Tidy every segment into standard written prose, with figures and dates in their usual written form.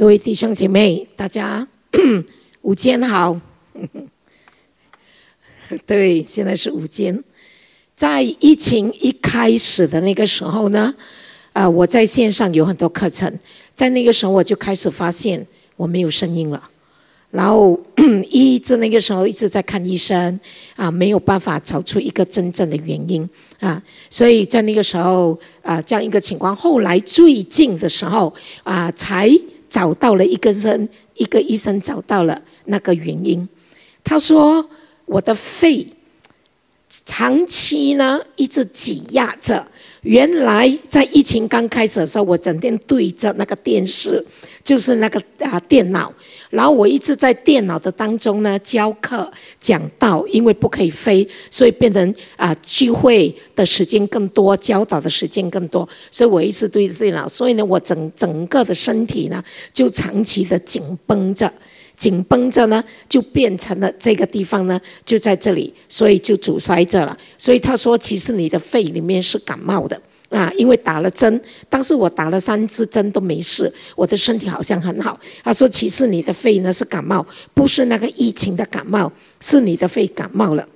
各位弟兄姐妹，大家午间好。对，现在是午间。在疫情一开始的那个时候呢，我在线上有很多课程，在那个时候我就开始发现我没有声音了，然后一直那个时候一直在看医生啊，没有办法找出一个真正的原因啊，所以在那个时候啊，这样一个情况，后来最近的时候啊，才找到了一个医生找到了那个原因。他说我的肺长期呢一直挤压着，原来在疫情刚开始的时候，我整天对着那个电视，就是那个电脑，然后我一直在电脑的当中呢教课讲道，因为不可以飞，所以变成聚会的时间更多，教导的时间更多，所以我一直对着电脑，所以呢我整个的身体呢就长期的紧绷着呢，就变成了这个地方呢就在这里，所以就阻塞着了。所以他说其实你的肺里面是感冒的啊，因为打了针，当时我打了3支针都没事，我的身体好像很好。他说其实你的肺呢是感冒，不是那个疫情的感冒，是你的肺感冒了。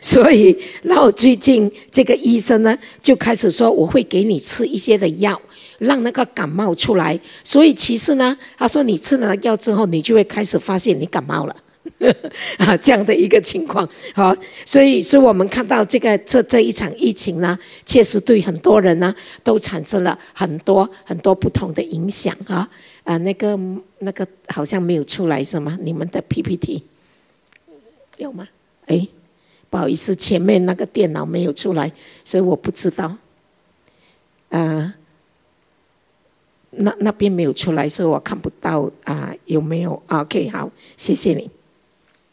所以然后最近这个医生呢就开始说我会给你吃一些的药，让那个感冒出来。所以其实呢他说你吃了药之后，你就会开始发现你感冒了。这样的一个情况。好，所以我们看到这一场疫情呢，确实对很多人呢都产生了很多不同的影响啊。那个好像没有出来是吗？你们的 PPT 有吗？哎，不好意思，前面那个电脑没有出来，所以我不知道。那边没有出来，所以我看不到有没有 OK。 好，谢谢你。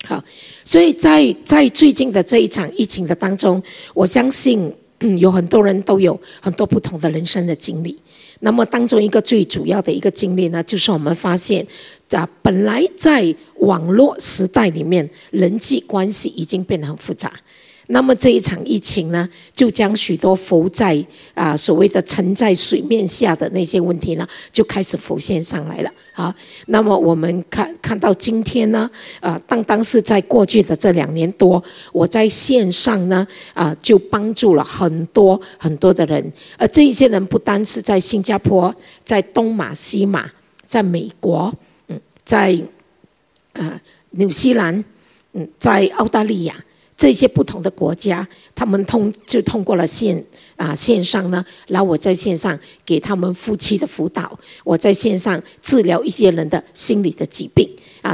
好，所以在最近的这一场疫情的当中，我相信有很多人都有很多不同的人生的经历。那么当中一个最主要的一个经历呢，就是我们发现本来在网络时代里面，人际关系已经变得很复杂，那么这一场疫情呢，就将许多浮在所谓的沉在水面下的那些问题呢，就开始浮现上来了。好，那么我们看到今天呢，当是在过去的这2年多，我在线上呢，就帮助了很多的人，而这一些人不单是在新加坡，在东马、西马，在美国，在纽西兰，在澳大利亚。这些不同的国家，他们就通过了线上呢，然后我在线上给他们夫妻的辅导，我在线上治疗一些人的心理的疾病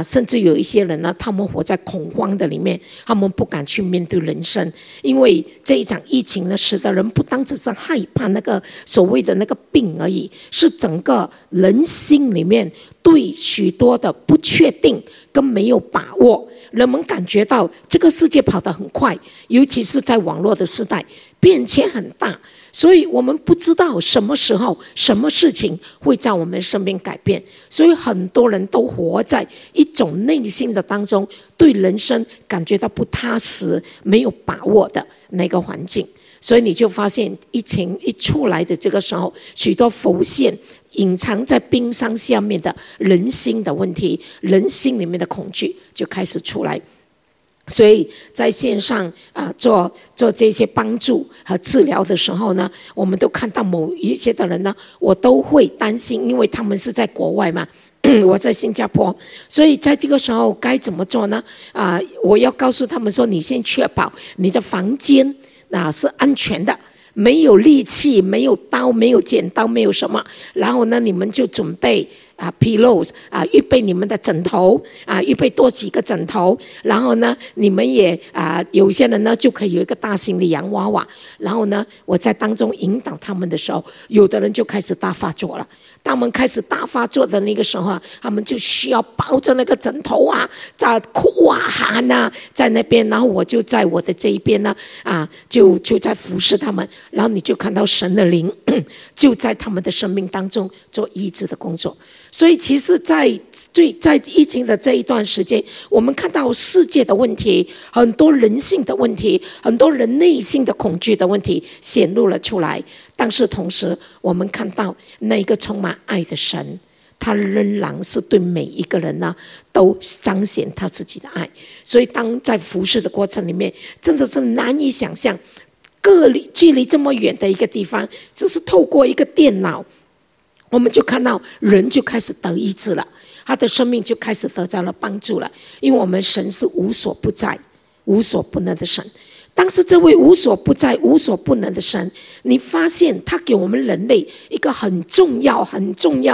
甚至有一些人呢，他们活在恐慌的里面，他们不敢去面对人生，因为这一场疫情呢，使得人不单只是害怕那个所谓的那个病而已，是整个人心里面对许多的不确定跟没有把握，人们感觉到这个世界跑得很快，尤其是在网络的时代，变迁很大，所以我们不知道什么时候什么事情会在我们身边改变，所以很多人都活在一种内心的当中，对人生感觉到不踏实，没有把握的那个环境。所以你就发现疫情一出来的这个时候，许多浮现隐藏在冰山下面的人心的问题，人心里面的恐惧就开始出来。所以在线上做这些帮助和治疗的时候呢，我们都看到某一些的人呢，我都会担心，因为他们是在国外嘛，我在新加坡，所以在这个时候该怎么做呢？我要告诉他们说，你先确保你的房间是安全的，没有利器，没有刀，没有剪刀，没有什么。然后呢，你们就准备pillows 预备你们的枕头预备多几个枕头。然后呢，你们也有些人呢就可以有一个大型的洋娃娃。然后呢，我在当中引导他们的时候，有的人就开始大发作了。当我们开始大发作的那个时候他们就需要抱着那个枕头在哭喊在那边。然后我就在我的这一边呢就在服侍他们。然后你就看到神的灵就在他们的生命当中做医治的工作。所以其实在疫情的这一段时间，我们看到世界的问题，很多人性的问题，很多人内心的恐惧的问题显露了出来，但是同时我们看到那个充满爱的神，他仍然是对每一个人呢，都彰显他自己的爱。所以当在服侍的过程里面，真的是难以想象，距离这么远的一个地方，只是透过一个电脑，我们就看到人就开始得医治了，他的生命就开始得到了帮助了。因为我们神是无所不在、无所不能的神。但是这位无所不在、无所不能的神，你发现他给我们人类一个很重要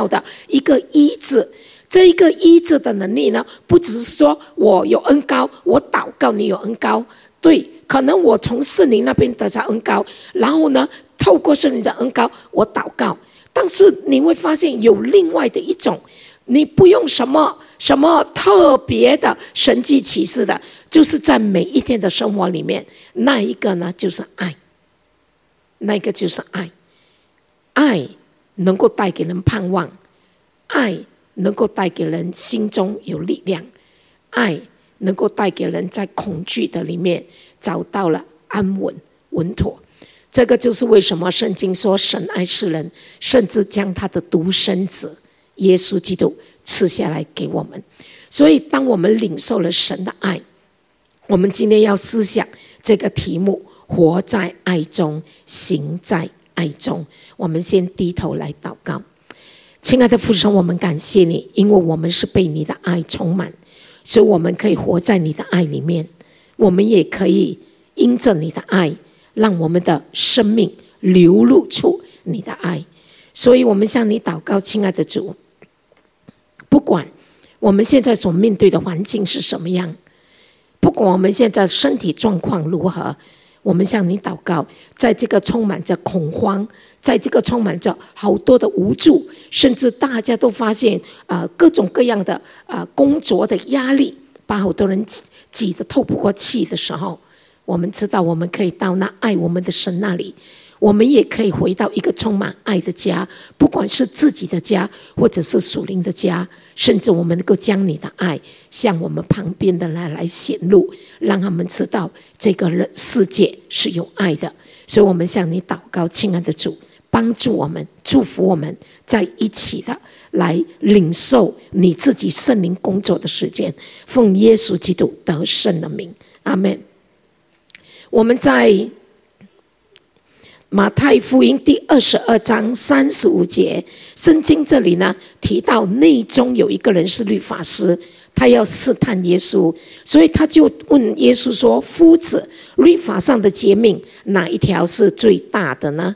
的一个医治。这一个医治的能力呢，不只是说我有恩膏，我祷告你有恩膏，对，可能我从圣灵那边得到恩膏，然后呢，透过圣灵的恩膏我祷告。但是你会发现有另外的一种，你不用什么特别的神迹奇事的，就是在每一天的生活里面，那一个呢就是爱，那一个就是爱。爱能够带给人盼望，爱能够带给人心中有力量，爱能够带给人在恐惧的里面找到了安稳稳妥。这个就是为什么圣经说神爱世人，甚至将他的独生子耶稣基督赐下来给我们。所以当我们领受了神的爱，我们今天要思想这个题目，活在爱中，行在爱中。我们先低头来祷告。亲爱的父神，我们感谢你，因为我们是被你的爱充满，所以我们可以活在你的爱里面，我们也可以因着你的爱，让我们的生命流露出你的爱。所以我们向你祷告，亲爱的主，不管我们现在所面对的环境是什么样，不管我们现在身体状况如何，我们向你祷告，在这个充满着恐慌，在这个充满着好多的无助，甚至大家都发现各种各样的工作的压力，把好多人挤得透不过气的时候，我们知道我们可以到那爱我们的神那里，我们也可以回到一个充满爱的家，不管是自己的家，或者是属灵的家，甚至我们能够将你的爱向我们旁边的人来显露，让他们知道这个世界是有爱的。所以我们向你祷告，亲爱的主，帮助我们，祝福我们，在一起的来领受你自己圣灵工作的时间，奉耶稣基督得胜的名，阿们。我们在马太福音第22章35节，圣经这里呢提到内中有一个人是律法师，他要试探耶稣，所以他就问耶稣说，夫子，律法上的诫命哪一条是最大的呢？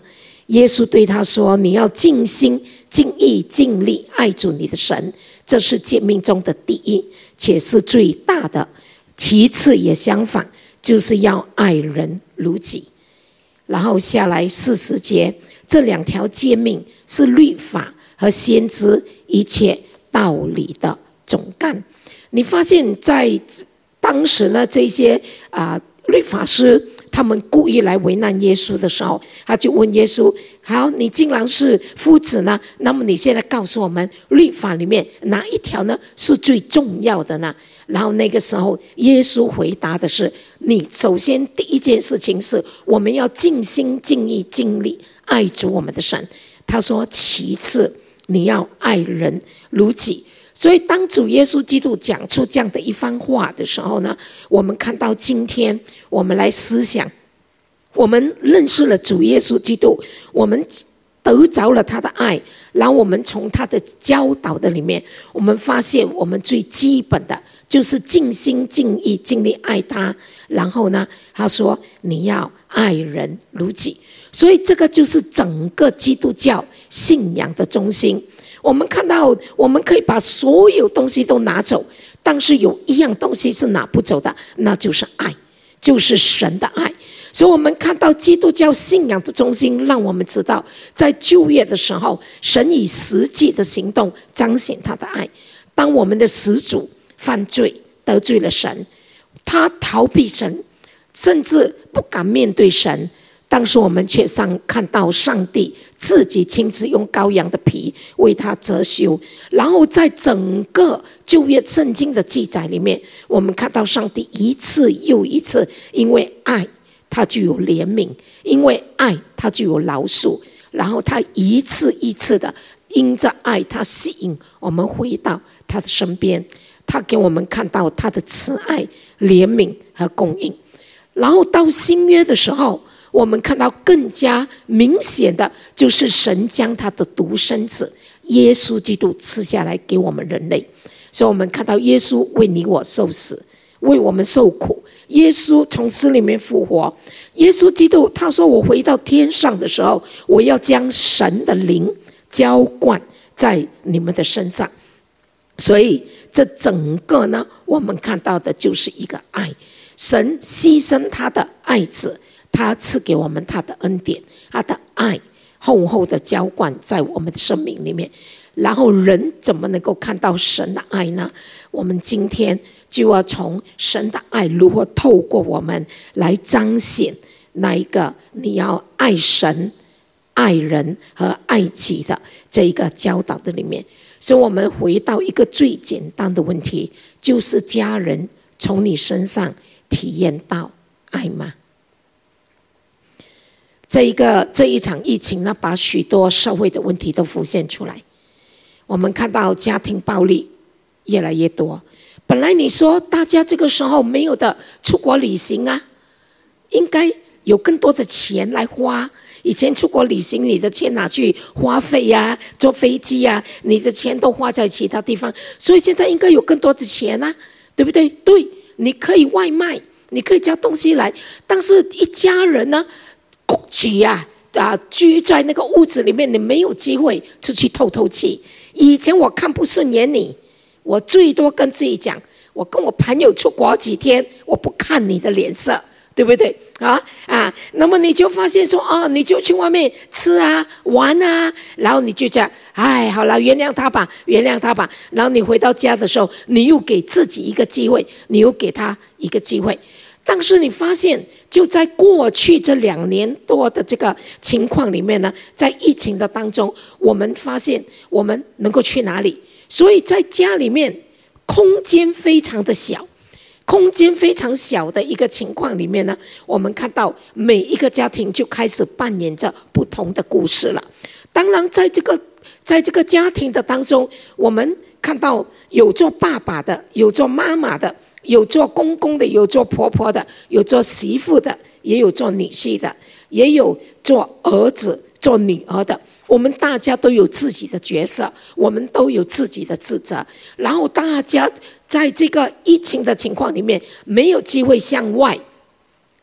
耶稣对他说，你要尽心尽意尽力爱主你的神，这是诫命中的第一，且是最大的，其次也相反，就是要爱人如己。然后下来40节，这两条诫命是律法和先知一切道理的总干。你发现在当时呢，这些律法师他们故意来为难耶稣的时候，他就问耶稣，好，你竟然是夫子呢，那么你现在告诉我们，律法里面哪一条呢是最重要的呢？然后那个时候耶稣回答的是，你首先第一件事情是我们要尽心尽意尽力爱主我们的神，他说其次你要爱人如己。所以当主耶稣基督讲出这样的一番话的时候呢，我们看到今天我们来思想，我们认识了主耶稣基督，我们得着了他的爱，然后我们从他的教导的里面，我们发现我们最基本的就是尽心尽意尽力爱他，然后呢他说你要爱人如己。所以这个就是整个基督教信仰的中心。我们看到我们可以把所有东西都拿走，但是有一样东西是拿不走的，那就是爱，就是神的爱。所以我们看到基督教信仰的中心，让我们知道在旧约的时候，神以实际的行动彰显他的爱。当我们的始祖犯罪得罪了神，他逃避神，甚至不敢面对神，但是我们却看到上帝自己亲自用羔羊的皮为他遮羞。然后在整个旧约圣经的记载里面，我们看到上帝一次又一次，因为爱他就有怜悯，因为爱他就有饶恕，然后他一次一次的因着爱，他吸引我们回到他的身边，他给我们看到他的慈爱、怜悯和供应。然后到新约的时候，我们看到更加明显的就是神将他的独生子耶稣基督赐下来给我们人类。所以我们看到耶稣为你我受死，为我们受苦，耶稣从死里面复活。耶稣基督他说，我回到天上的时候，我要将神的灵浇灌在你们的身上。所以这整个呢，我们看到的就是一个爱，神牺牲他的爱子，他赐给我们他的恩典，他的爱厚厚的浇灌在我们的生命里面。然后人怎么能够看到神的爱呢？我们今天就要从神的爱如何透过我们来彰显那一个你要爱神、爱人和爱己的这一个教导的里面。所以我们回到一个最简单的问题，就是家人从你身上体验到爱吗？这一场疫情呢，把许多社会的问题都浮现出来。我们看到家庭暴力越来越多。本来你说大家这个时候没有的出国旅行啊，应该有更多的钱来花。以前出国旅行，你的钱拿去花费啊，坐飞机啊，你的钱都花在其他地方。所以现在应该有更多的钱啊，对不对？对，你可以外卖，你可以叫东西来。但是一家人呢，居在那个屋子里面，你没有机会出去透透气。以前我看不顺眼你，我最多跟自己讲，我跟我朋友出国几天，我不看你的脸色，对不对啊？那么你就发现说，哦，你就去外面吃啊、玩啊，然后你就讲，哎，好了，原谅他吧，原谅他吧。然后你回到家的时候，你又给自己一个机会，你又给他一个机会。但是你发现，就在过去这2年多的这个情况里面呢，在疫情的当中，我们发现我们能够去哪里？所以在家里面，空间非常的小，空间非常小的一个情况里面呢，我们看到每一个家庭就开始扮演着不同的故事了。当然，在这个家庭的当中，我们看到有做爸爸的，有做妈妈的，有做公公的，有做婆婆的，有做媳妇的，也有做女婿的，也有做儿子、做女儿的。我们大家都有自己的角色，我们都有自己的职责。然后大家在这个疫情的情况里面，没有机会向外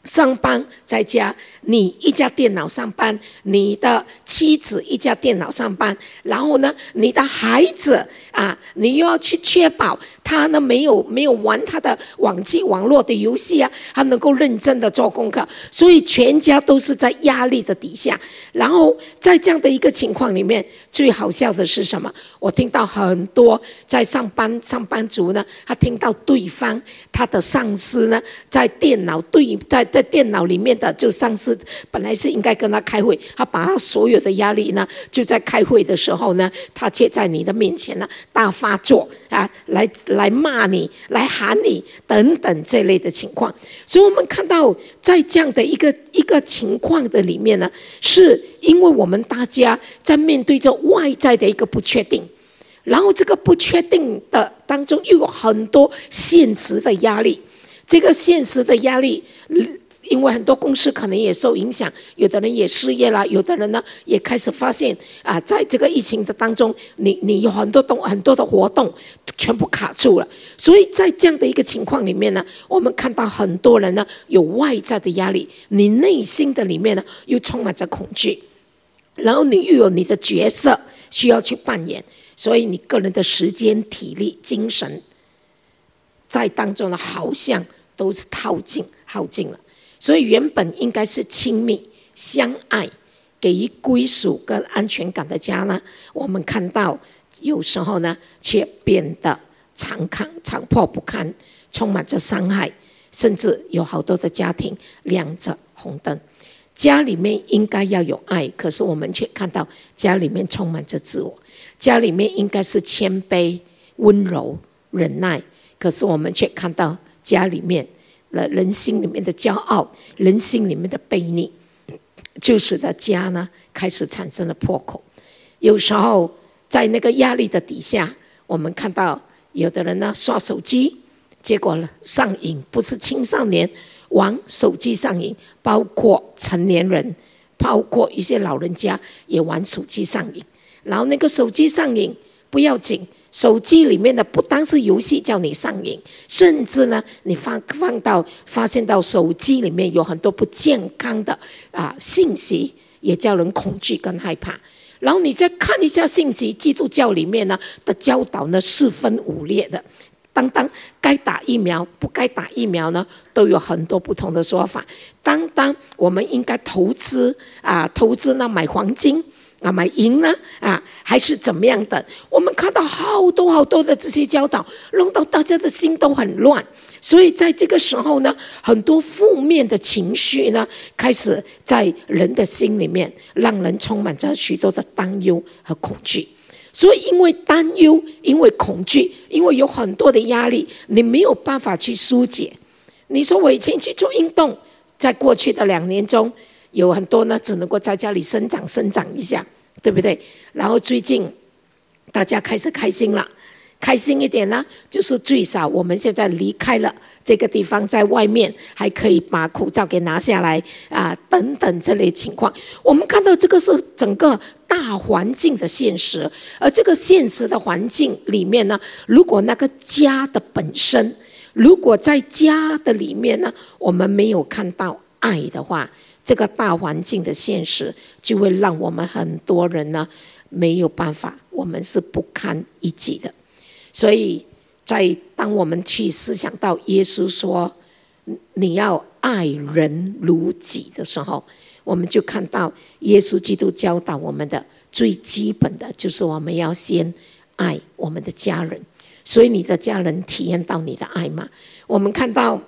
上班，在家你一家电脑上班，你的妻子一家电脑上班，然后呢，你的孩子啊，你又要去确保他呢没有玩他的网络的游戏啊，他能够认真的做功课。所以全家都是在压力的底下。然后在这样的一个情况里面，最好笑的是什么？我听到很多在上班族呢，他听到对方他的上司呢，在电脑里面的就上司本来是应该跟他开会，他把他所有的压力呢，就在开会的时候呢，他却在你的面前呢大发作啊，来骂你，来喊你等等这类的情况。所以我们看到在这样的一个情况的里面呢，是因为我们大家在面对着外在的一个不确定，然后这个不确定的当中又有很多现实的压力。这个现实的压力，因为很多公司可能也受影响，有的人也失业了，有的人呢也开始发现啊，在这个疫情的当中，你有很多的活动全部卡住了。所以在这样的一个情况里面呢，我们看到很多人呢有外在的压力，你内心的里面呢又充满着恐惧，然后你又有你的角色需要去扮演，所以你个人的时间、体力、精神在当中呢好像都是耗尽了。所以原本应该是亲密、相爱、给予归属跟安全感的家呢，我们看到有时候呢，却变得残破不堪，充满着伤害，甚至有好多的家庭亮着红灯。家里面应该要有爱，可是我们却看到家里面充满着自我。家里面应该是谦卑、温柔、忍耐，可是我们却看到家里面人心里面的骄傲，人心里面的悖逆，就使得家呢开始产生了破口。有时候在那个压力的底下，我们看到有的人呢刷手机，结果上瘾，不是青少年玩手机上瘾，包括成年人，包括一些老人家也玩手机上瘾。然后那个手机上瘾不要紧，手机里面的不单是游戏叫你上瘾，甚至呢你发现到手机里面有很多不健康的信息，也叫人恐惧跟害怕。然后你再看一下信息，基督教里面呢的教导呢四分五裂的，当该打疫苗不该打疫苗呢都有很多不同的说法。当我们应该投资呢买黄金买银呢还是怎么样的，我们看到好多好多的这些教导，弄到大家的心都很乱。所以在这个时候呢，很多负面的情绪呢开始在人的心里面，让人充满着许多的担忧和恐惧。所以因为担忧，因为恐惧，因为有很多的压力，你没有办法去疏解。你说我以前去做运动，在过去的2年中有很多呢只能够在家里生长一下，对不对？然后最近大家开始开心了，开心一点呢，就是最少我们现在离开了这个地方，在外面还可以把口罩给拿下来等等这类情况。我们看到这个是整个大环境的现实，而这个现实的环境里面呢，如果那个家的本身，如果在家的里面呢，我们没有看到爱的话，这个大环境的现实就会让我们很多人呢没有办法，我们是不堪一击的。所以在当我们去思想到耶稣说你要爱人如己的时候，我们就看到耶稣基督教导我们的最基本的就是我们要先爱我们的家人。所以你的家人体验到你的爱吗？我们看到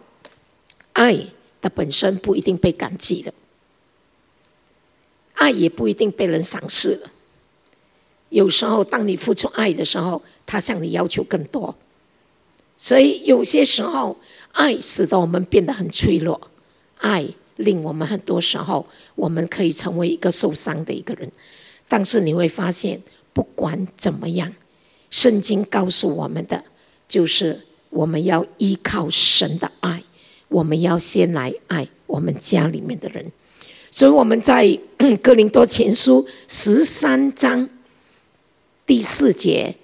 爱的本身不一定被感激的，爱也不一定被人赏识了。有时候当你付出爱的时候，他向你要求更多。所以有些时候爱使得我们变得很脆弱，爱令我们很多时候我们可以成为一个受伤的一个人。但是你会发现不管怎么样，圣经告诉我们的就是我们要依靠神的爱，我们要先来爱我们家里面的人。所以我们在哥林多前书13章第4节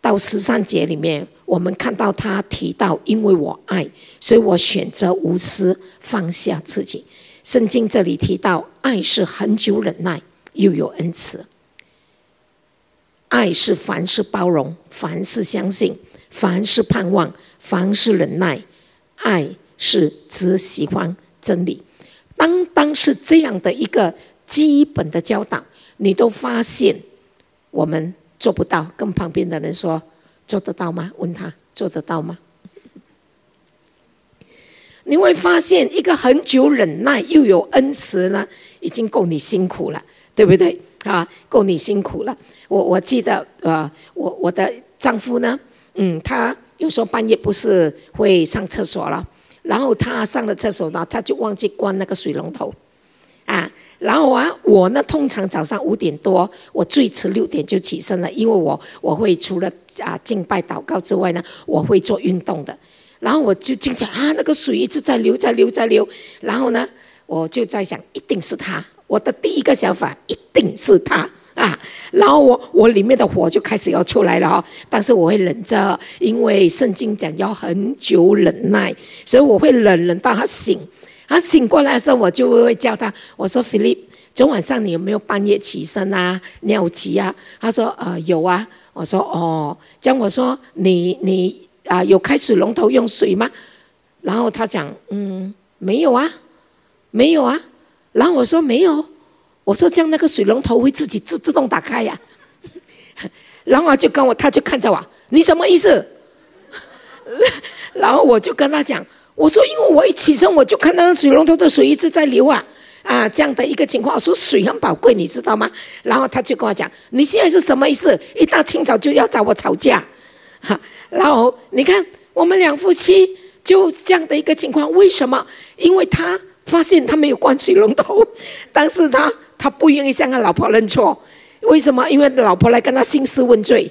到13节里面，我们看到他提到因为我爱，所以我选择无私放下自己。圣经这里提到爱是恒久忍耐，又有恩慈。爱是凡事包容，凡事相信，凡事盼望，凡事忍耐。爱是只喜欢真理。当是这样的一个基本的教导，你都发现我们做不到，跟旁边的人说做得到吗？问他做得到吗？你会发现一个恒久忍耐又有恩慈呢，已经够你辛苦了，对不对？够你辛苦了。我记得我的丈夫呢，他有时候半夜不是会上厕所了，然后他上了厕所呢，他就忘记关那个水龙头然后我呢通常早上5点多，我最迟6点就起身了，因为我会除了敬拜祷告之外呢，我会做运动的。然后我就经常那个水一直在流在流，然后呢我就在想一定是他，我的第一个想法一定是他然后我里面的火就开始要出来了但是我会忍着，因为圣经讲要很久忍耐，所以我会忍到他醒。他醒过来的时候，我就会叫他，我说 Philip， 昨晚上你有没有半夜起身尿急？他说有。我说哦，这样我说你有开水龙头用水吗？然后他讲没有。然后我说没有，我说这样那个水龙头会自己自动打开然后他就看着我，你什么意思？然后我就跟他讲，我说因为我一起身我就看到水龙头的水一直在流啊，这样的一个情况。我说水很宝贵，你知道吗？然后他就跟我讲，你现在是什么意思？一大清早就要找我吵架，哈、啊。然后你看我们两夫妻就这样的一个情况，为什么？因为他发现他没有灌水龙头，但是他不愿意向他老婆认错，为什么？因为老婆来跟他兴师问罪。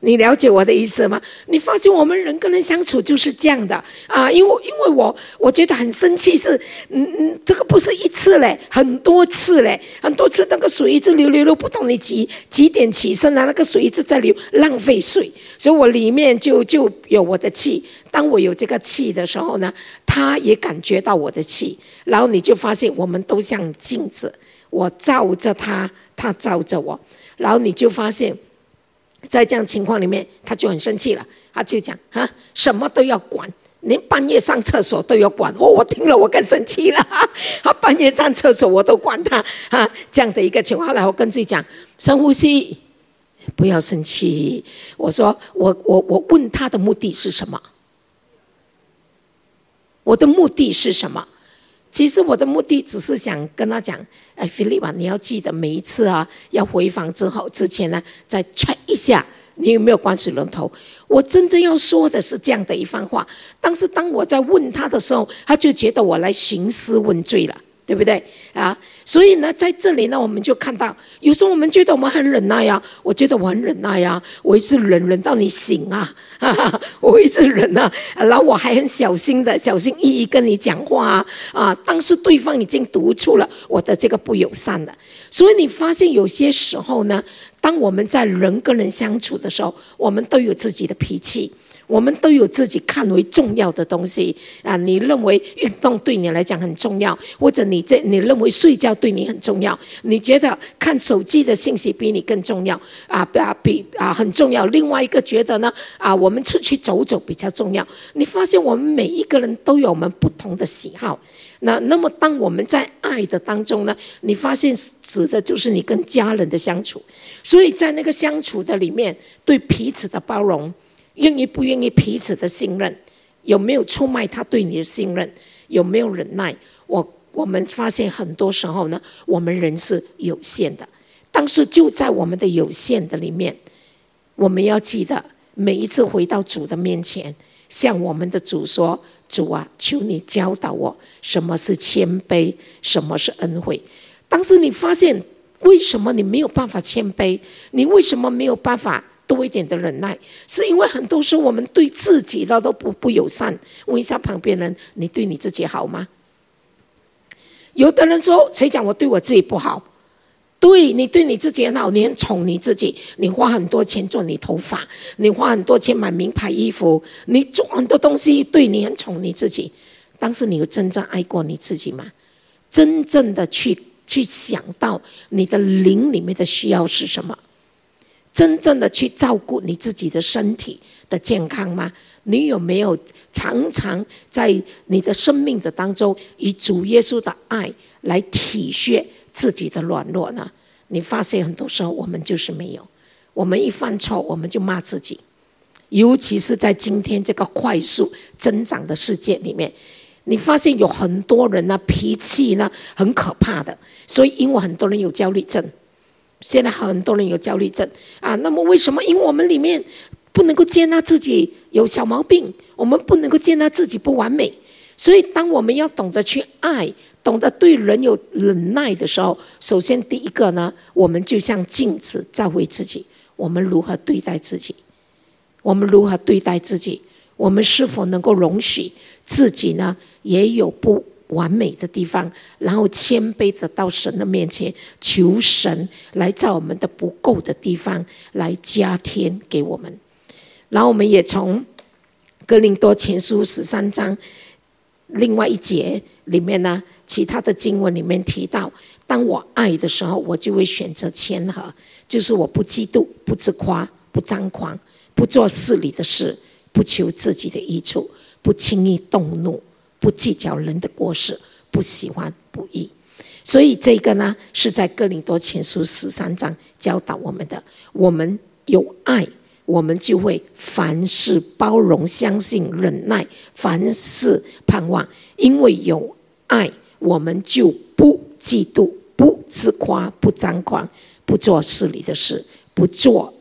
你了解我的意思吗？你发现我们人跟人相处就是这样的啊，因为我觉得很生气是，这个不是一次嘞，很多次嘞，很多次那个水一直流，不懂你几点起身啊，那个水一直在流，浪费水，所以我里面就有我的气。当我有这个气的时候呢，他也感觉到我的气，然后你就发现我们都像镜子，我照着他，他照着我，然后你就发现。在这样情况里面，他就很生气了，他就讲啊，什么都要管，连半夜上厕所都要管。我听了我更生气了，他半夜上厕所我都管他啊，这样的一个情况。后来我跟自己讲，深呼吸，不要生气。我说我问他的目的是什么？我的目的是什么？其实我的目的只是想跟他讲，哎，菲利娃，你要记得每一次啊，要回房之前呢，再 check 一下你有没有关水龙头。我真正要说的是这样的一番话，但是当我在问他的时候，他就觉得我来兴师问罪了，对不对啊？所以呢，在这里呢，我们就看到，有时候我们觉得我们很忍耐呀、啊，我觉得我很忍耐呀、啊，我一直忍到你醒啊，哈哈，我一直忍啊，然后我还很小心翼翼跟你讲话啊，但是对方已经读出了我的这个不友善了。所以你发现有些时候呢，当我们在人跟人相处的时候，我们都有自己的脾气。我们都有自己看为重要的东西啊！你认为运动对你来讲很重要，或者你认为睡觉对你很重要，你觉得看手机的信息比你更重要很重要。另外一个觉得呢我们出去走走比较重要。你发现我们每一个人都有我们不同的喜好。那么当我们在爱的当中呢，你发现指的就是你跟家人的相处。所以在那个相处的里面，对彼此的包容。愿意不愿意彼此的信任，有没有出卖他对你的信任，有没有忍耐？我们发现很多时候呢，我们人是有限的，但是就在我们的有限的里面，我们要记得每一次回到主的面前，向我们的主说：主啊，求你教导我什么是谦卑，什么是恩惠。当时你发现为什么你没有办法谦卑，你为什么没有办法多一点的忍耐，是因为很多时候我们对自己的都不友善。问一下旁边人，你对你自己好吗？有的人说，谁讲我对我自己不好？对，你对你自己很好，你很宠你自己，你花很多钱做你头发，你花很多钱买名牌衣服，你做很多东西，对，你很宠你自己。但是你有真正爱过你自己吗？真正的去想到你的灵里面的需要是什么？真正的去照顾你自己的身体的健康吗？你有没有常常在你的生命的当中，以主耶稣的爱来体恤自己的软弱呢？你发现很多时候我们就是没有，我们一犯错我们就骂自己，尤其是在今天这个快速增长的世界里面，你发现有很多人呢，脾气呢很可怕的，所以因为很多人有焦虑症。现在很多人有焦虑症啊，那么为什么？因为我们里面不能够接纳自己有小毛病，我们不能够接纳自己不完美。所以当我们要懂得去爱，懂得对人有忍耐的时候，首先第一个呢，我们就像镜子照回自己，我们如何对待自己，我们是否能够容许自己呢也有不完美的地方，然后谦卑的到神的面前，求神来在我们的不够的地方来加添给我们。然后我们也从哥林多前书13章另外一节里面呢，其他的经文里面提到，当我爱的时候，我就会选择谦和，就是我不嫉妒，不自夸，不张狂，不做势利的事，不求自己的益处，不轻易动怒，不计较人的过失，不喜欢不义。所以这个呢，是在哥林多前书13章教导我们的。我们有爱，我们就会凡事包容、相信、忍耐，凡事盼望。因为有爱，我们就不嫉妒，不自夸，不张狂，不做势利的事，不做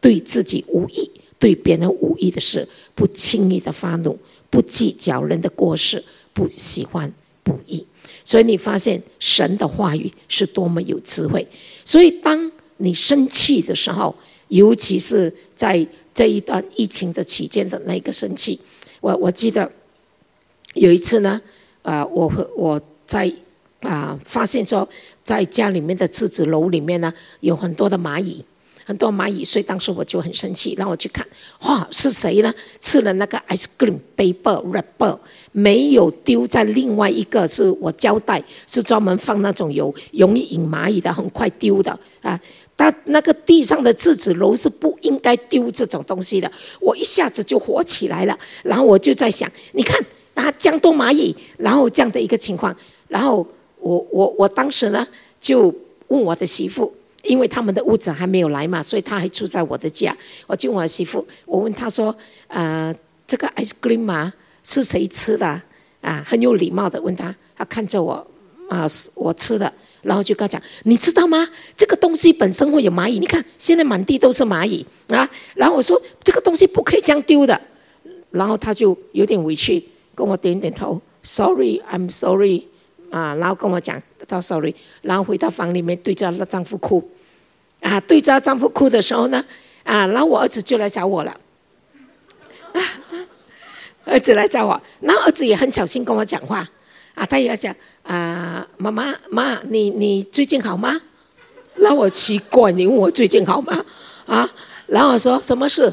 对自己无益、对别人无益的事，不轻易的发怒，不计较人的过失，不喜欢不义。所以你发现神的话语是多么有智慧。所以当你生气的时候，尤其是在这一段疫情的期间的那个生气，我记得有一次呢，我在发现说，在家里面的自己楼里面呢，有很多的蚂蚁，很多蚂蚁，所以当时我就很生气，让我去看，哇，是谁呢？吃了那个 ice cream paper wrapper， 没有丢在另外一个是我胶带，是专门放那种有容易引蚂蚁的，很快丢的啊。但那个地上的自己楼是不应该丢这种东西的，我一下子就火起来了，然后我就在想，你看啊，这样多蚂蚁，然后这样的一个情况，然后我当时呢就问我的媳妇。因为他们的屋子还没有来嘛，所以他还住在我的家。我就问我媳妇，我问她说：“这个 ice cream 啊，是谁吃的啊？”啊，很有礼貌的问她，她看着我，啊，我吃的，然后就跟她讲：“你知道吗？这个东西本身会有蚂蚁，你看现在满地都是蚂蚁啊。”然后我说：“这个东西不可以这样丢的。”然后她就有点委屈，跟我点点头 ：“Sorry, I'm sorry。”啊，然后跟我讲到 sorry， 然后回到房里面对着丈夫哭。啊，对着丈夫哭的时候呢，啊，然后我儿子就来找我了，啊，儿子来找我，然后儿子也很小心跟我讲话，啊，他也讲啊，妈，你最近好吗？然后我奇怪，你问我最近好吗？啊，然后我说什么事？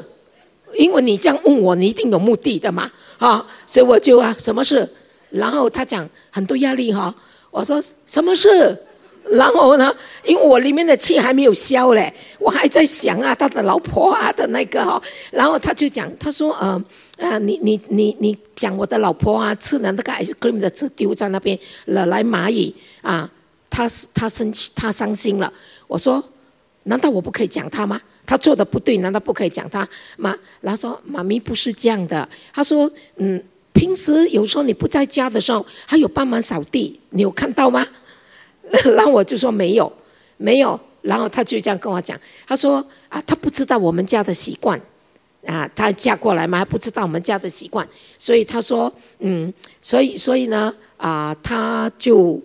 因为你这样问我，你一定有目的的嘛，啊，所以我就啊，什么事？然后他讲很多压力哈，我说什么事？然后呢，因为我里面的气还没有消嘞，我还在想啊，他的老婆啊的那个哈，然后他就讲，他说你讲我的老婆啊，吃了那个 ice cream 的纸丢在那边，惹来蚂蚁啊，他生气，他伤心了。我说，难道我不可以讲他吗？他做的不对，难道不可以讲他吗？然后说，妈咪不是这样的。他说，平时有时候你不在家的时候，还有帮忙扫地，你有看到吗？然后我就说没有，然后他就这样跟我讲，他说啊，他不知道我们家的习惯，啊，他嫁过来嘛，还不知道我们家的习惯，所以他说所以呢啊，他就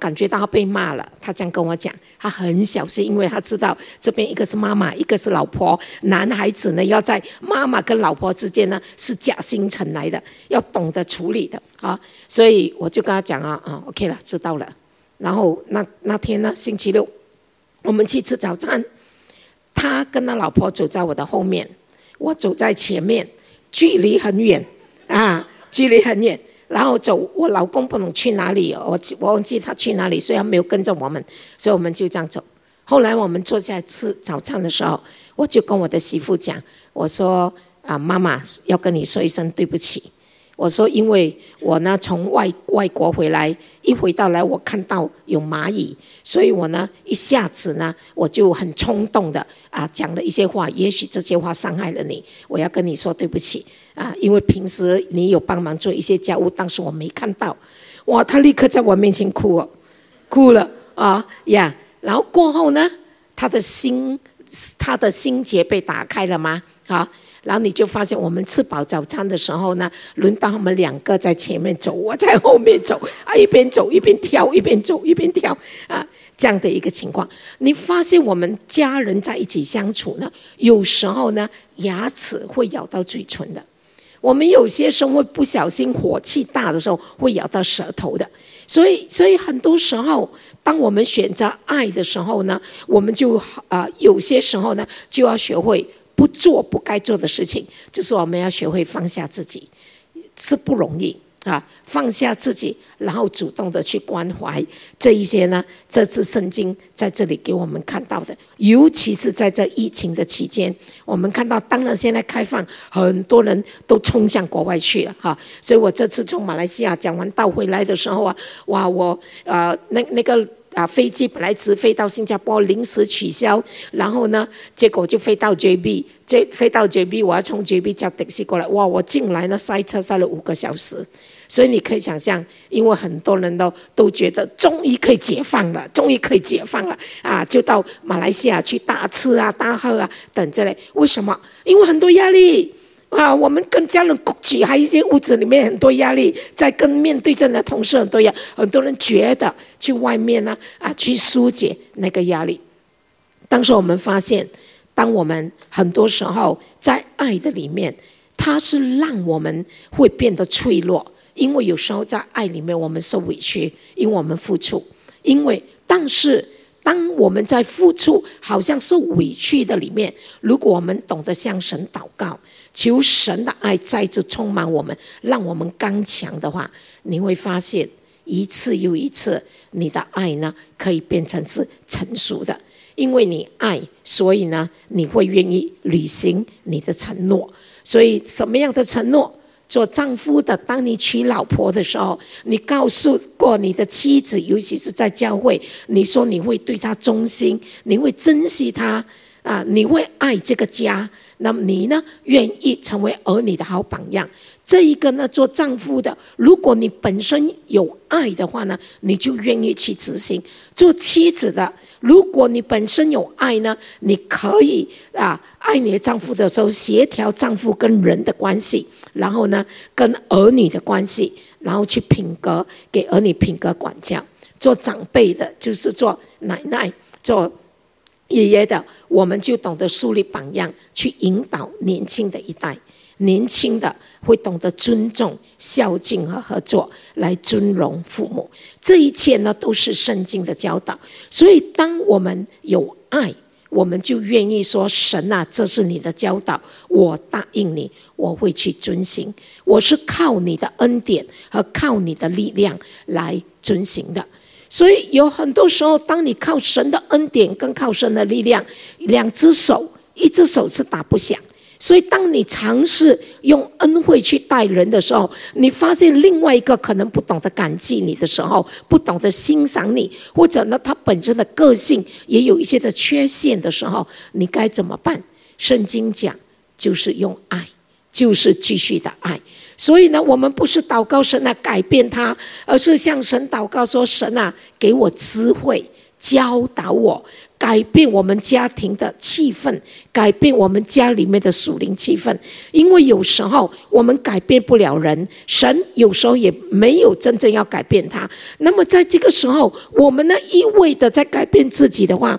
感觉到他被骂了，他这样跟我讲，他很小心，因为他知道这边一个是妈妈，一个是老婆，男孩子呢要在妈妈跟老婆之间呢是假心成来的，要懂得处理的啊，所以我就跟他讲啊 ，OK 了，知道了。然后那天呢，星期六，我们去吃早餐，他跟他老婆走在我的后面，我走在前面，距离很远。然后走，我老公不能去哪里，我忘记他去哪里，所以他没有跟着我们，所以我们就这样走。后来我们坐下来吃早餐的时候，我就跟我的媳妇讲，我说啊，妈妈要跟你说一声对不起。我说，因为我呢从外国回来，一回到来我看到有蚂蚁，所以我呢一下子呢我就很冲动的啊讲了一些话，也许这些话伤害了你，我要跟你说对不起啊，因为平时你有帮忙做一些家务，当时我没看到。哇，他立刻在我面前哭了啊呀，然后过后呢，他的心结被打开了吗？啊。然后你就发现我们吃饱早餐的时候呢，轮到他们两个在前面走，我在后面走啊，一边走一边跳，一边走一边跳啊，这样的一个情况。你发现我们家人在一起相处呢，有时候呢牙齿会咬到嘴唇的，我们有些时候会不小心火气大的时候会咬到舌头的，所以很多时候当我们选择爱的时候呢，我们就有些时候呢就要学会不做不该做的事情，就是我们要学会放下自己，是不容易啊！放下自己，然后主动的去关怀这一些呢，这是圣经在这里给我们看到的。尤其是在这疫情的期间，我们看到，当然现在开放，很多人都冲向国外去了哈。所以我这次从马来西亚讲完道回来的时候啊，哇，我那个。啊，飞机本来直飞到新加坡，临时取消，然后呢，结果就飞到 JB， 飞到 JB， 我要从 JB 叫的士过来，哇，我进来呢塞车塞了5个小时，所以你可以想象，因为很多人都觉得终于可以解放了，终于可以解放了啊，就到马来西亚去大吃啊、大喝啊等之类。为什么？因为很多压力啊，我们跟家人过去，还有一些屋子里面很多压力，在跟面对阵的同事很多压力，很多人觉得去外面呢去疏解那个压力。当时我们发现，当我们很多时候在爱的里面，它是让我们会变得脆弱，因为有时候在爱里面我们受委屈，因为我们付出，因为但是当我们在付出好像受委屈的里面，如果我们懂得向神祷告，求神的爱再次充满我们，让我们刚强的话，你会发现一次又一次你的爱呢可以变成是成熟的。因为你爱，所以呢你会愿意履行你的承诺。所以什么样的承诺？做丈夫的，当你娶老婆的时候，你告诉过你的妻子，尤其是在教会，你说你会对她忠心，你会珍惜她啊，你会爱这个家，那么你呢愿意成为儿女的好榜样。这一个呢，做丈夫的，如果你本身有爱的话呢，你就愿意去执行。做妻子的，如果你本身有爱呢，你可以爱你的丈夫的时候，协调丈夫跟人的关系，然后呢跟儿女的关系，然后去品格，给儿女品格管教。做长辈的，就是做奶奶做爷爷的，我们就懂得树立榜样，去引导年轻的一代。年轻的会懂得尊重、孝敬和合作，来尊荣父母。这一切呢，都是圣经的教导。所以当我们有爱，我们就愿意说，神啊，这是你的教导，我答应你，我会去遵行，我是靠你的恩典和靠你的力量来遵行的。所以有很多时候，当你靠神的恩典跟靠神的力量，两只手，一只手是打不响。所以当你尝试用恩惠去待人的时候，你发现另外一个可能不懂得感激你的时候，不懂得欣赏你，或者呢他本身的个性也有一些的缺陷的时候，你该怎么办？圣经讲，就是用爱，就是继续的爱。所以呢，我们不是祷告神啊改变他，而是向神祷告说，神啊，给我智慧，教导我，改变我们家庭的气氛，改变我们家里面的属灵气氛。因为有时候我们改变不了人，神有时候也没有真正要改变他。那么在这个时候，我们呢一味的在改变自己的话，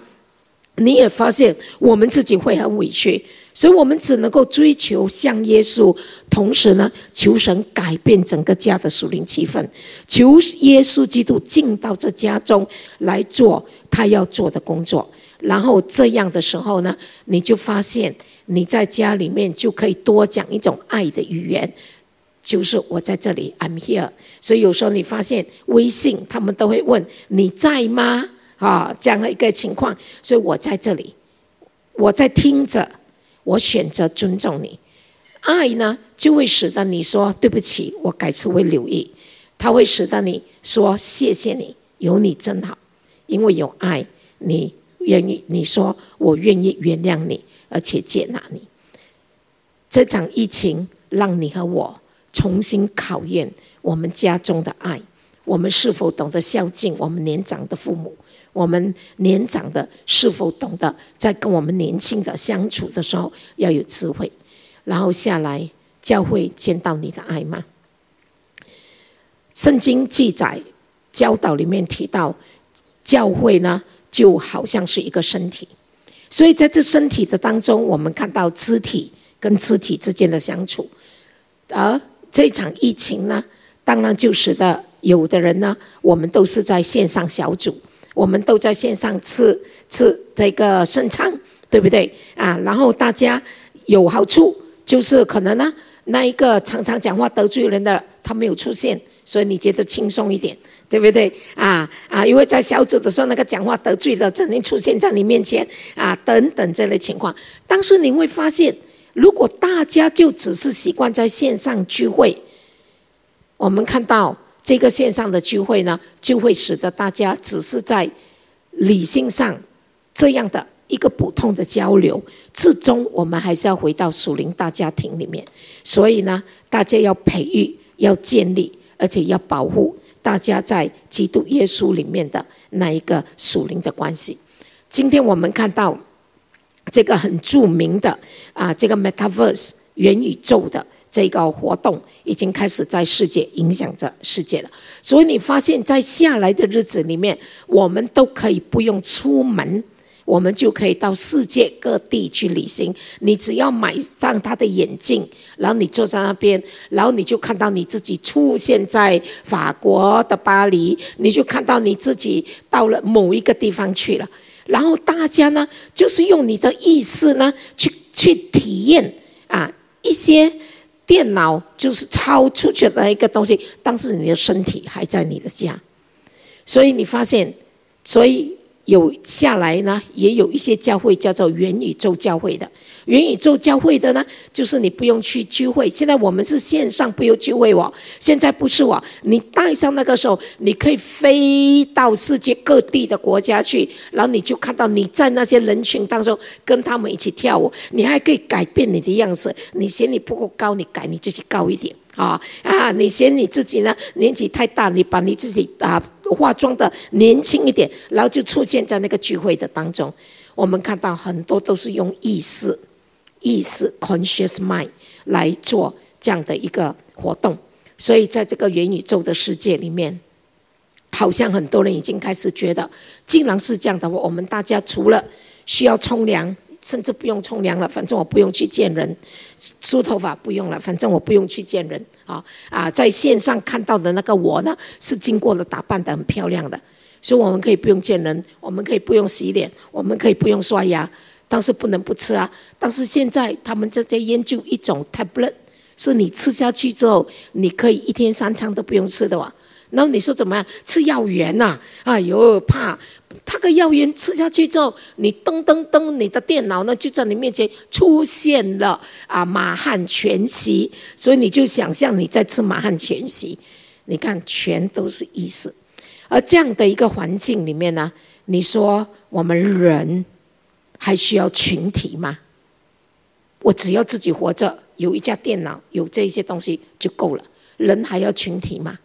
你也发现我们自己会很委屈。所以我们只能够追求像耶稣，同时呢求神改变整个家的属灵气氛，求耶稣基督进到这家中来做他要做的工作。然后这样的时候呢，你就发现你在家里面就可以多讲一种爱的语言，就是我在这里 I'm here。 所以有时候你发现微信他们都会问你在吗这样的一个情况。所以我在这里，我在听着，我选择尊重你。爱呢就会使得你说对不起，我改次会留意。它会使得你说谢谢你，有你真好。因为有爱，你愿意，你说我愿意原谅你，而且接纳你。这场疫情让你和我重新考验我们家中的爱，我们是否懂得孝敬我们年长的父母，我们年长的是否懂得在跟我们年轻的相处的时候要有智慧。然后下来，教会见到你的爱吗？圣经记载教导里面提到，教会呢就好像是一个身体。所以在这身体的当中，我们看到肢体跟肢体之间的相处。而这场疫情呢，当然就使得有的人呢，我们都是在线上小组，我们都在线上吃这个圣餐，对不对啊？然后大家有好处，就是可能呢，那一个常常讲话得罪人的他没有出现，所以你觉得轻松一点，对不对啊？因为在小组的时候，那个讲话得罪的只能出现在你面前啊，等等这类情况。但是你会发现，如果大家就只是习惯在线上聚会，我们看到这个线上的聚会呢，就会使得大家只是在理性上这样的一个普通的交流，最终我们还是要回到属灵大家庭里面。所以呢，大家要培育，要建立，而且要保护大家在基督耶稣里面的那一个属灵的关系。今天我们看到这个很著名的这个 Metaverse 元宇宙的这个活动已经开始在世界影响着世界了，所以你发现在下来的日子里面，我们都可以不用出门，我们就可以到世界各地去旅行。你只要买上他的眼镜，然后你坐在那边，然后你就看到你自己出现在法国的巴黎，你就看到你自己到了某一个地方去了。然后大家呢，就是用你的意识呢，去体验一些电脑就是超出去的一个东西，但是你的身体还在你的家。所以你发现，所以有下来呢，也有一些教会叫做元宇宙教会的。元宇宙教会的呢，就是你不用去聚会。现在我们是线上不用聚会哦，现在不是哦，你戴上那个时候，你可以飞到世界各地的国家去，然后你就看到你在那些人群当中跟他们一起跳舞，你还可以改变你的样子。你嫌你不够高，你改你自己高一点。你嫌你自己呢年纪太大，你把你自己化妆的年轻一点，然后就出现在那个聚会的当中。我们看到很多都是用意识 conscious mind 来做这样的一个活动。所以在这个元宇宙的世界里面，好像很多人已经开始觉得，既然是这样的话，我们大家除了需要冲凉，甚至不用冲凉了，反正我不用去见人；梳头发不用了，反正我不用去见人。在线上看到的那个我呢，是经过了打扮得很漂亮的，所以我们可以不用见人，我们可以不用洗脸，我们可以不用刷牙，但是不能不吃啊。但是现在他们正在研究一种 tablet， 是你吃下去之后，你可以一天三餐都不用吃的哇。然后你说怎么样？吃药丸呐？怕他个药丸吃下去之后，你噔，你的电脑呢就在你面前出现了马汉全席，所以你就想象你在吃马汉全席。你看，全都是意识。而这样的一个环境里面呢，你说我们人还需要群体吗？我只要自己活着，有一架电脑，有这些东西就够了。人还要群体吗？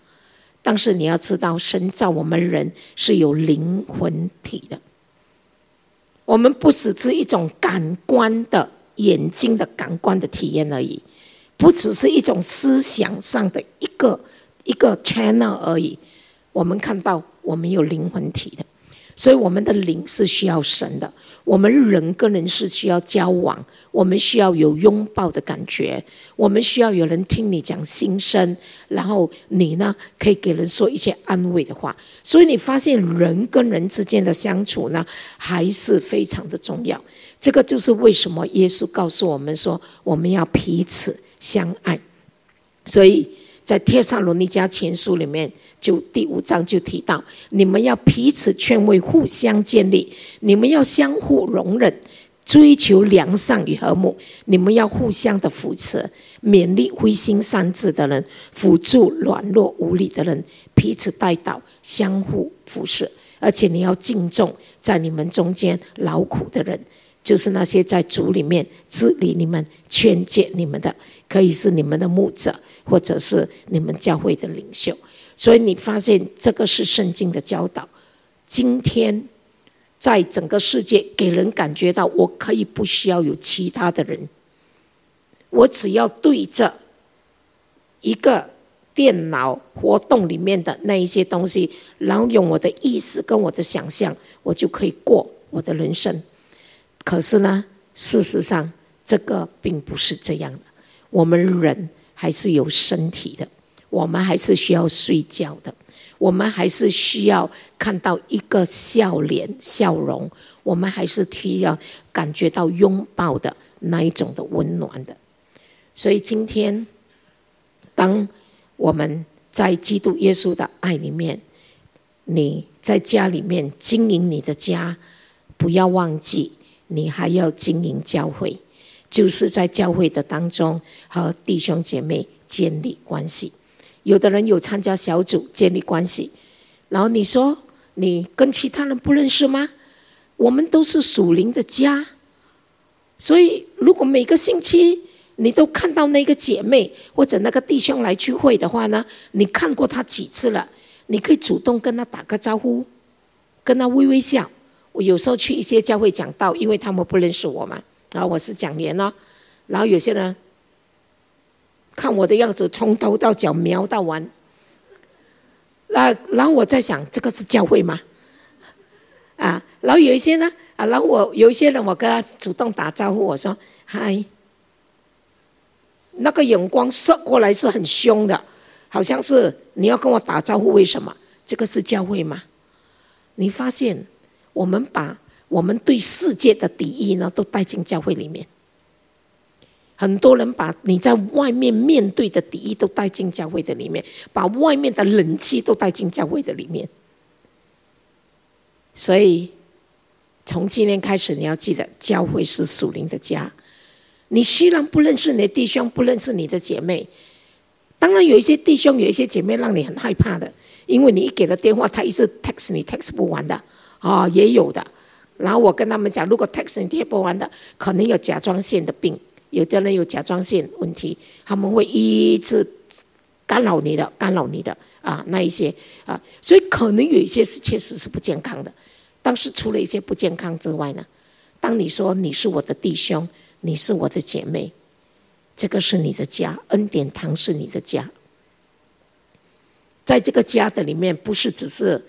但是你要知道，神造我们人是有灵魂体的，我们不只是一种感官的眼睛的感官的体验而已，不只是一种思想上的一个 channel 而已。我们看到我们有灵魂体的，所以我们的灵是需要神的。我们人跟人是需要交往，我们需要有拥抱的感觉，我们需要有人听你讲心声，然后你呢可以给人说一些安慰的话。所以你发现人跟人之间的相处呢，还是非常的重要。这个就是为什么耶稣告诉我们说，我们要彼此相爱。所以在帖撒罗尼迦前书里面，就第5章就提到，你们要彼此劝慰，互相建立，你们要相互容忍，追求良善与和睦，你们要互相的扶持，勉励灰心丧志的人，辅助软弱无力的人，彼此代祷，相互扶持。而且你要敬重在你们中间劳苦的人，就是那些在主里面治理你们、劝诫你们的，可以是你们的牧者，或者是你们教会的领袖。所以你发现这个是圣经的教导。今天在整个世界给人感觉到，我可以不需要有其他的人，我只要对着一个电脑活动里面的那一些东西，然后用我的意识跟我的想象，我就可以过我的人生。可是呢，事实上这个并不是这样的。我们人还是有身体的，我们还是需要睡觉的，我们还是需要看到一个笑容，我们还是需要感觉到拥抱的那一种的温暖的。所以今天当我们在基督耶稣的爱里面，你在家里面经营你的家，不要忘记你还要经营教会，就是在教会的当中和弟兄姐妹建立关系。有的人有参加小组建立关系，然后你说你跟其他人不认识吗？我们都是属灵的家，所以如果每个星期你都看到那个姐妹或者那个弟兄来聚会的话呢，你看过他几次了，你可以主动跟他打个招呼，跟他微微笑。我有时候去一些教会讲道，因为他们不认识我嘛，然后我是讲员哦，然后有些人看我的样子从头到脚瞄到完，然后我在想这个是教会吗？啊，然后有一些呢，啊，然后我有一些人我跟他主动打招呼，我说嗨。那个眼光射过来是很凶的，好像是你要跟我打招呼，为什么？这个是教会吗？你发现我们把我们对世界的敌意呢都带进教会里面，很多人把你在外面面对的敌意都带进教会的里面，把外面的冷气都带进教会的里面。所以从今天开始，你要记得教会是属灵的家。你虽然不认识你的弟兄，不认识你的姐妹，当然有一些弟兄有一些姐妹让你很害怕的，因为你一给了电话他一直 text 你 text 不完的、哦、也有的。然后我跟他们讲，如果 text 你 text 不完的，可能有甲状腺的病，有的人有甲状腺问题，他们会一直干扰你的啊，那一些啊，所以可能有一些是确实是不健康的。但是除了一些不健康之外呢，当你说你是我的弟兄，你是我的姐妹，这个是你的家，恩典堂是你的家。在这个家的里面，不是只是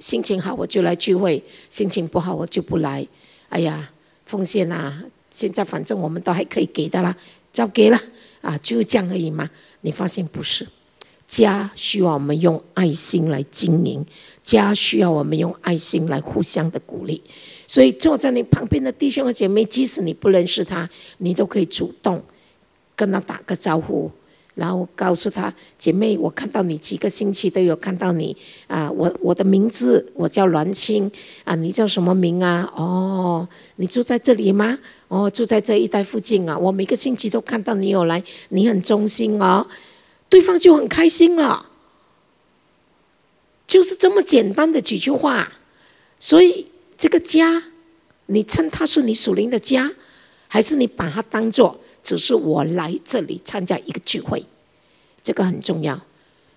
心情好我就来聚会，心情不好我就不来。哎呀，奉献啊，现在反正我们都还可以给的啦，照给啦啊，就这样而已嘛。你发现不是，家需要我们用爱心来经营，家需要我们用爱心来互相的鼓励。所以坐在你旁边的弟兄和姐妹，即使你不认识他，你都可以主动跟他打个招呼，然后告诉他，姐妹，我看到你几个星期都有看到你啊，我的名字我叫栾青啊，你叫什么名啊？哦，你住在这里吗？哦，住在这一带附近啊，我每个星期都看到你有来，你很忠心哦。对方就很开心了，就是这么简单的几句话。所以这个家，你称它是你属灵的家，还是你把它当作只是我来这里参加一个聚会？这个很重要，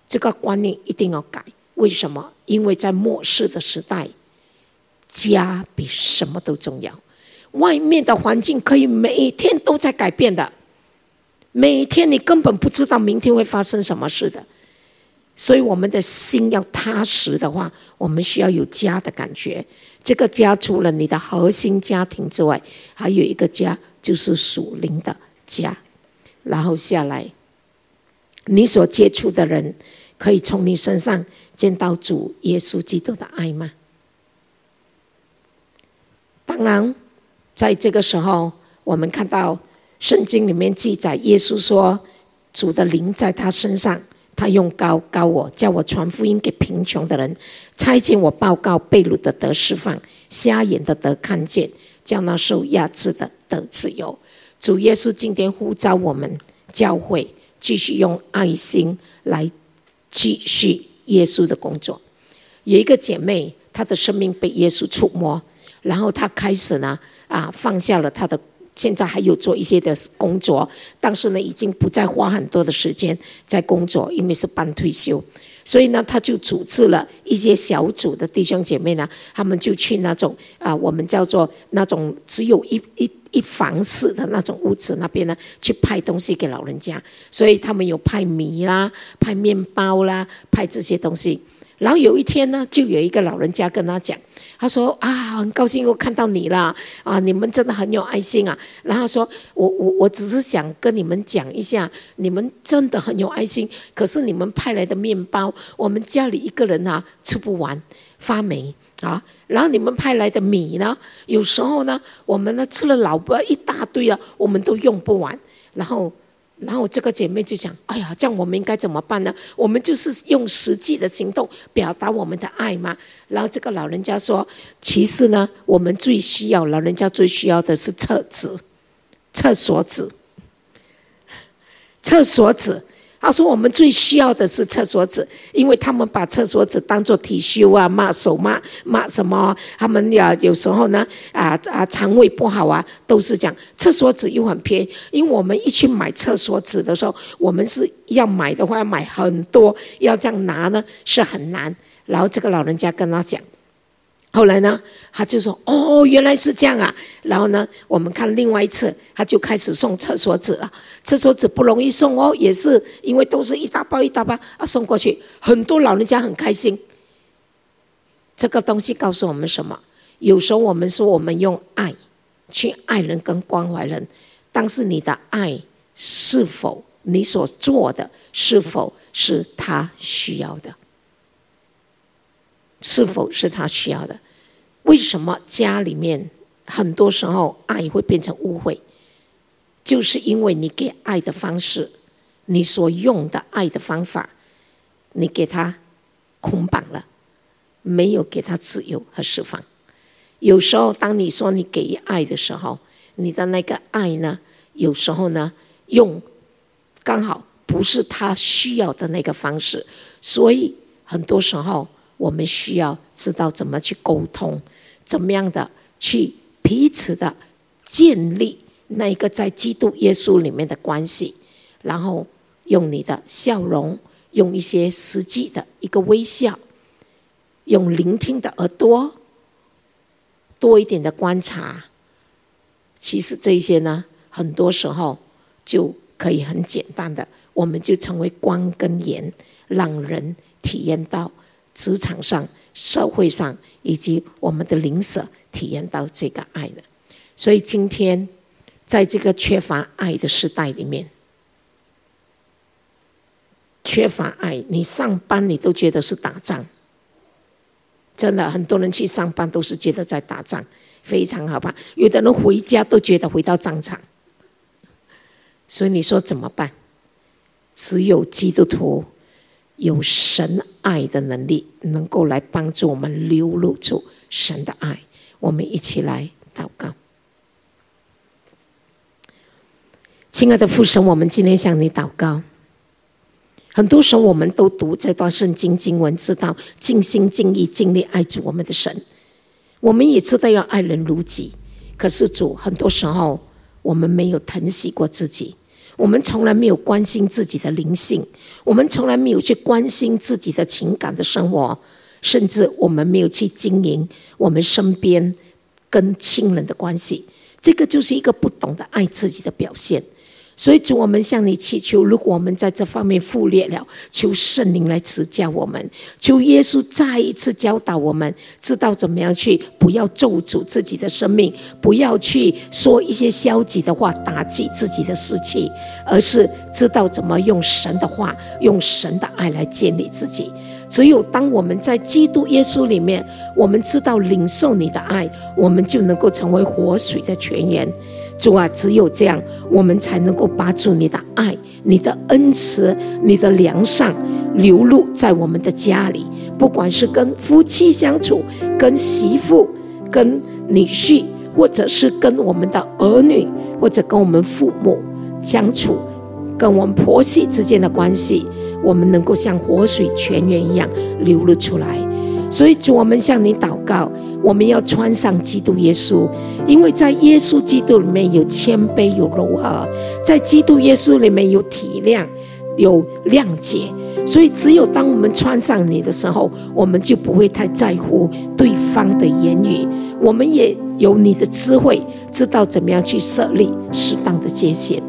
这个观念一定要改。为什么？因为在末世的时代，家比什么都重要。外面的环境可以每天都在改变的，每天你根本不知道明天会发生什么事的。所以我们的心要踏实的话，我们需要有家的感觉。这个家除了你的核心家庭之外，还有一个家就是属灵的家。然后下来，你所接触的人可以从你身上见到主耶稣基督的爱吗？当然在这个时候，我们看到圣经里面记载，耶稣说主的灵在他身上，他用膏膏我，叫我传福音给贫穷的人，差遣我报告被掳的得释放，瞎眼的得看见，叫那受压制的得自由。主耶稣今天呼召我们教会继续用爱心来继续耶稣的工作。有一个姐妹，她的生命被耶稣触摸，然后她开始呢放下了她的，现在还有做一些的工作，但是呢，已经不再花很多的时间在工作，因为是半退休。所以呢，他就组织了一些小组的弟兄姐妹呢，他们就去那种我们叫做那种只有一房式的那种屋子那边呢，去派东西给老人家。所以他们有派米啦，派面包啦，派这些东西。然后有一天呢，就有一个老人家跟他讲。他说啊，很高兴又看到你了啊！你们真的很有爱心啊。然后说，我只是想跟你们讲一下，你们真的很有爱心。可是你们派来的面包，我们家里一个人吃不完，发霉啊。然后你们派来的米呢，有时候呢，我们呢吃了老婆一大堆啊，我们都用不完。然后这个姐妹就讲，哎呀，这样我们应该怎么办呢？我们就是用实际的行动表达我们的爱嘛。然后这个老人家说，其实呢，我们最需要，老人家最需要的是厕所纸。他说我们最需要的是厕所纸，因为他们把厕所纸当作体恤啊，抹什么，他们有时候呢肠胃不好啊，都是这样。厕所纸又很便宜，因为我们一去买厕所纸的时候，我们是要买的话要买很多，要这样拿呢是很难。然后这个老人家跟他讲，后来呢他就说哦原来是这样啊。然后呢我们看另外一次他就开始送厕所纸了，厕所纸不容易送哦，也是因为都是一大包一大包啊送过去，很多老人家很开心。这个东西告诉我们什么？有时候我们说我们用爱去爱人跟关怀人，但是你的爱是否你所做的是否是他需要的，是否是他需要的？为什么家里面很多时候爱会变成误会？就是因为你给爱的方式，你所用的爱的方法，你给他捆绑了，没有给他自由和释放。有时候当你说你给予爱的时候，你的那个爱呢，有时候呢用刚好不是他需要的那个方式。所以很多时候我们需要知道怎么去沟通，怎么样的去彼此的建立那一个在基督耶稣里面的关系，然后用你的笑容，用一些实际的一个微笑，用聆听的耳朵，多一点的观察，其实这些呢，很多时候就可以很简单的，我们就成为光跟盐，让人体验到职场上、社会上以及我们的邻舍体验到这个爱了。所以今天在这个缺乏爱的时代里面，缺乏爱，你上班你都觉得是打仗，真的很多人去上班都是觉得在打仗，非常好吧？有的人回家都觉得回到战场。所以你说怎么办？只有基督徒有神爱的能力，能够来帮助我们流露出神的爱。我们一起来祷告。亲爱的父神，我们今天向你祷告。很多时候我们都读这段圣经经文，知道尽心尽意尽力爱主我们的神，我们也知道要爱人如己。可是主，很多时候我们没有疼惜过自己，我们从来没有关心自己的灵性，我们从来没有去关心自己的情感的生活，甚至我们没有去经营我们身边跟亲人的关系，这个就是一个不懂得爱自己的表现。所以主，我们向你祈求，如果我们在这方面忽略了，求圣灵来指教我们，求耶稣再一次教导我们，知道怎么样去不要咒诅自己的生命，不要去说一些消极的话打击自己的士气，而是知道怎么用神的话，用神的爱来建立自己。只有当我们在基督耶稣里面，我们知道领受你的爱，我们就能够成为活水的泉源。主啊，只有这样，我们才能够把住你的爱、你的恩慈、你的良善流露在我们的家里，不管是跟夫妻相处、跟媳妇、跟女婿，或者是跟我们的儿女，或者跟我们父母相处，跟我们婆媳之间的关系，我们能够像活水泉源一样流露出来。所以主，我们向你祷告，我们要穿上基督耶稣，因为在耶稣基督里面有谦卑，有柔和，在基督耶稣里面有体谅，有谅解。所以只有当我们穿上你的时候，我们就不会太在乎对方的言语，我们也有你的智慧，知道怎么样去设立适当的界限。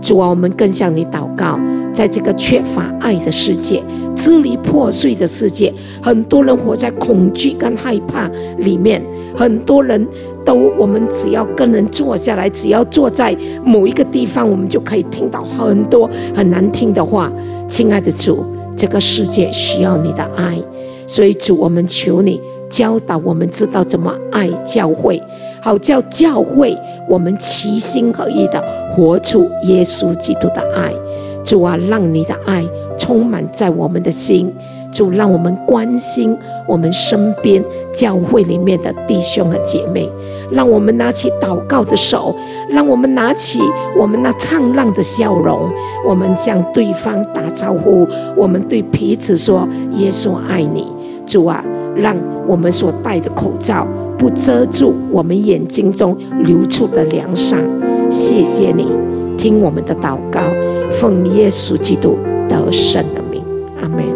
主啊，我们更向你祷告，在这个缺乏爱的世界、支离破碎的世界，很多人活在恐惧跟害怕里面，很多人都，我们只要跟人坐下来，只要坐在某一个地方，我们就可以听到很多很难听的话。亲爱的主，这个世界需要你的爱，所以主，我们求你教导我们知道怎么爱教会，好叫教会我们齐心合意的活出耶稣基督的爱。主啊，让你的爱充满在我们的心，主，让我们关心我们身边教会里面的弟兄和姐妹，让我们拿起祷告的手，让我们拿起我们那灿烂的笑容，我们向对方打招呼，我们对彼此说耶稣爱你。主啊，让我们所戴的口罩不遮住我们眼睛中流出的良善。谢谢你听我们的祷告，奉耶稣基督得胜的名，阿们。